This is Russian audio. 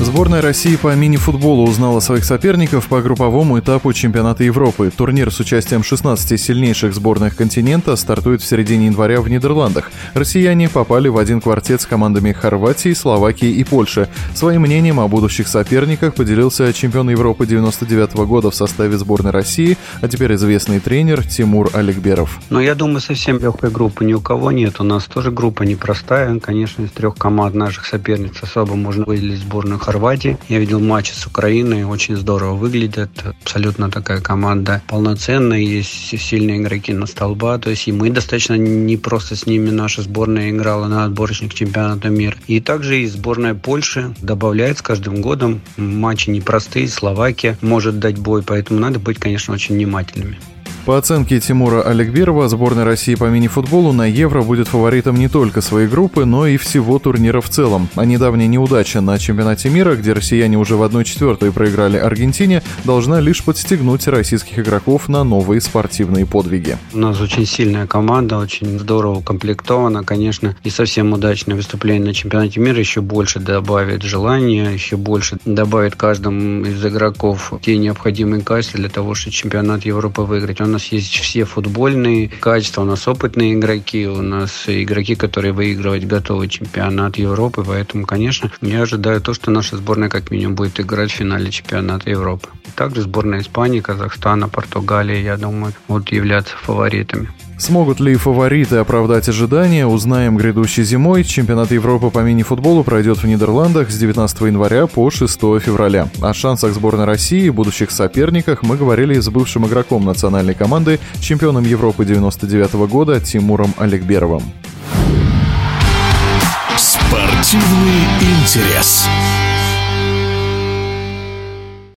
Сборная России по мини-футболу узнала своих соперников по групповому этапу чемпионата Европы. Турнир с участием 16 сильнейших сборных континента стартует в середине января в Нидерландах. Россияне попали в один квартет с командами Хорватии, Словакии и Польши. Своим мнением о будущих соперниках поделился чемпион Европы 99-го года в составе сборной России, а теперь известный тренер Темур Алекберов. Я думаю, совсем легкой группы ни у кого нет. У нас тоже группа непростая. Конечно, из трех команд наших соперниц особо можно выделить сборную Хорватии. Я видел матчи с Украиной, очень здорово выглядят. Абсолютно такая команда полноценная, есть сильные игроки на столба. То есть и мы достаточно непросто с ними, наша сборная играла на отборочных чемпионата мира. И также и сборная Польши добавляет с каждым годом. Матчи непростые, Словакия может дать бой, поэтому надо быть, конечно, очень внимательными. По оценке Темура Алекберова, сборная России по мини-футболу на Евро будет фаворитом не только своей группы, но и всего турнира в целом. А недавняя неудача на чемпионате мира, где россияне уже в 1/4 проиграли Аргентине, должна лишь подстегнуть российских игроков на новые спортивные подвиги. У нас очень сильная команда, очень здорово укомплектована. Конечно, и совсем удачное выступление на чемпионате мира еще больше добавит желания, еще больше добавит каждому из игроков те необходимые качества для того, чтобы чемпионат Европы выиграть. У нас есть все футбольные качества, у нас опытные игроки, у нас игроки, которые выигрывать готовы чемпионат Европы, поэтому, конечно, я ожидаю то, что наша сборная как минимум будет играть в финале чемпионата Европы. Также сборная Испании, Казахстана, Португалии, я думаю, будут являться фаворитами. Смогут ли фавориты оправдать ожидания, узнаем грядущей зимой. Чемпионат Европы по мини-футболу пройдет в Нидерландах с 19 января по 6 февраля. О шансах сборной России и будущих соперниках мы говорили с бывшим игроком национальной команды, чемпионом Европы 99-го года Темуром Алекберовым. Спортивный интерес.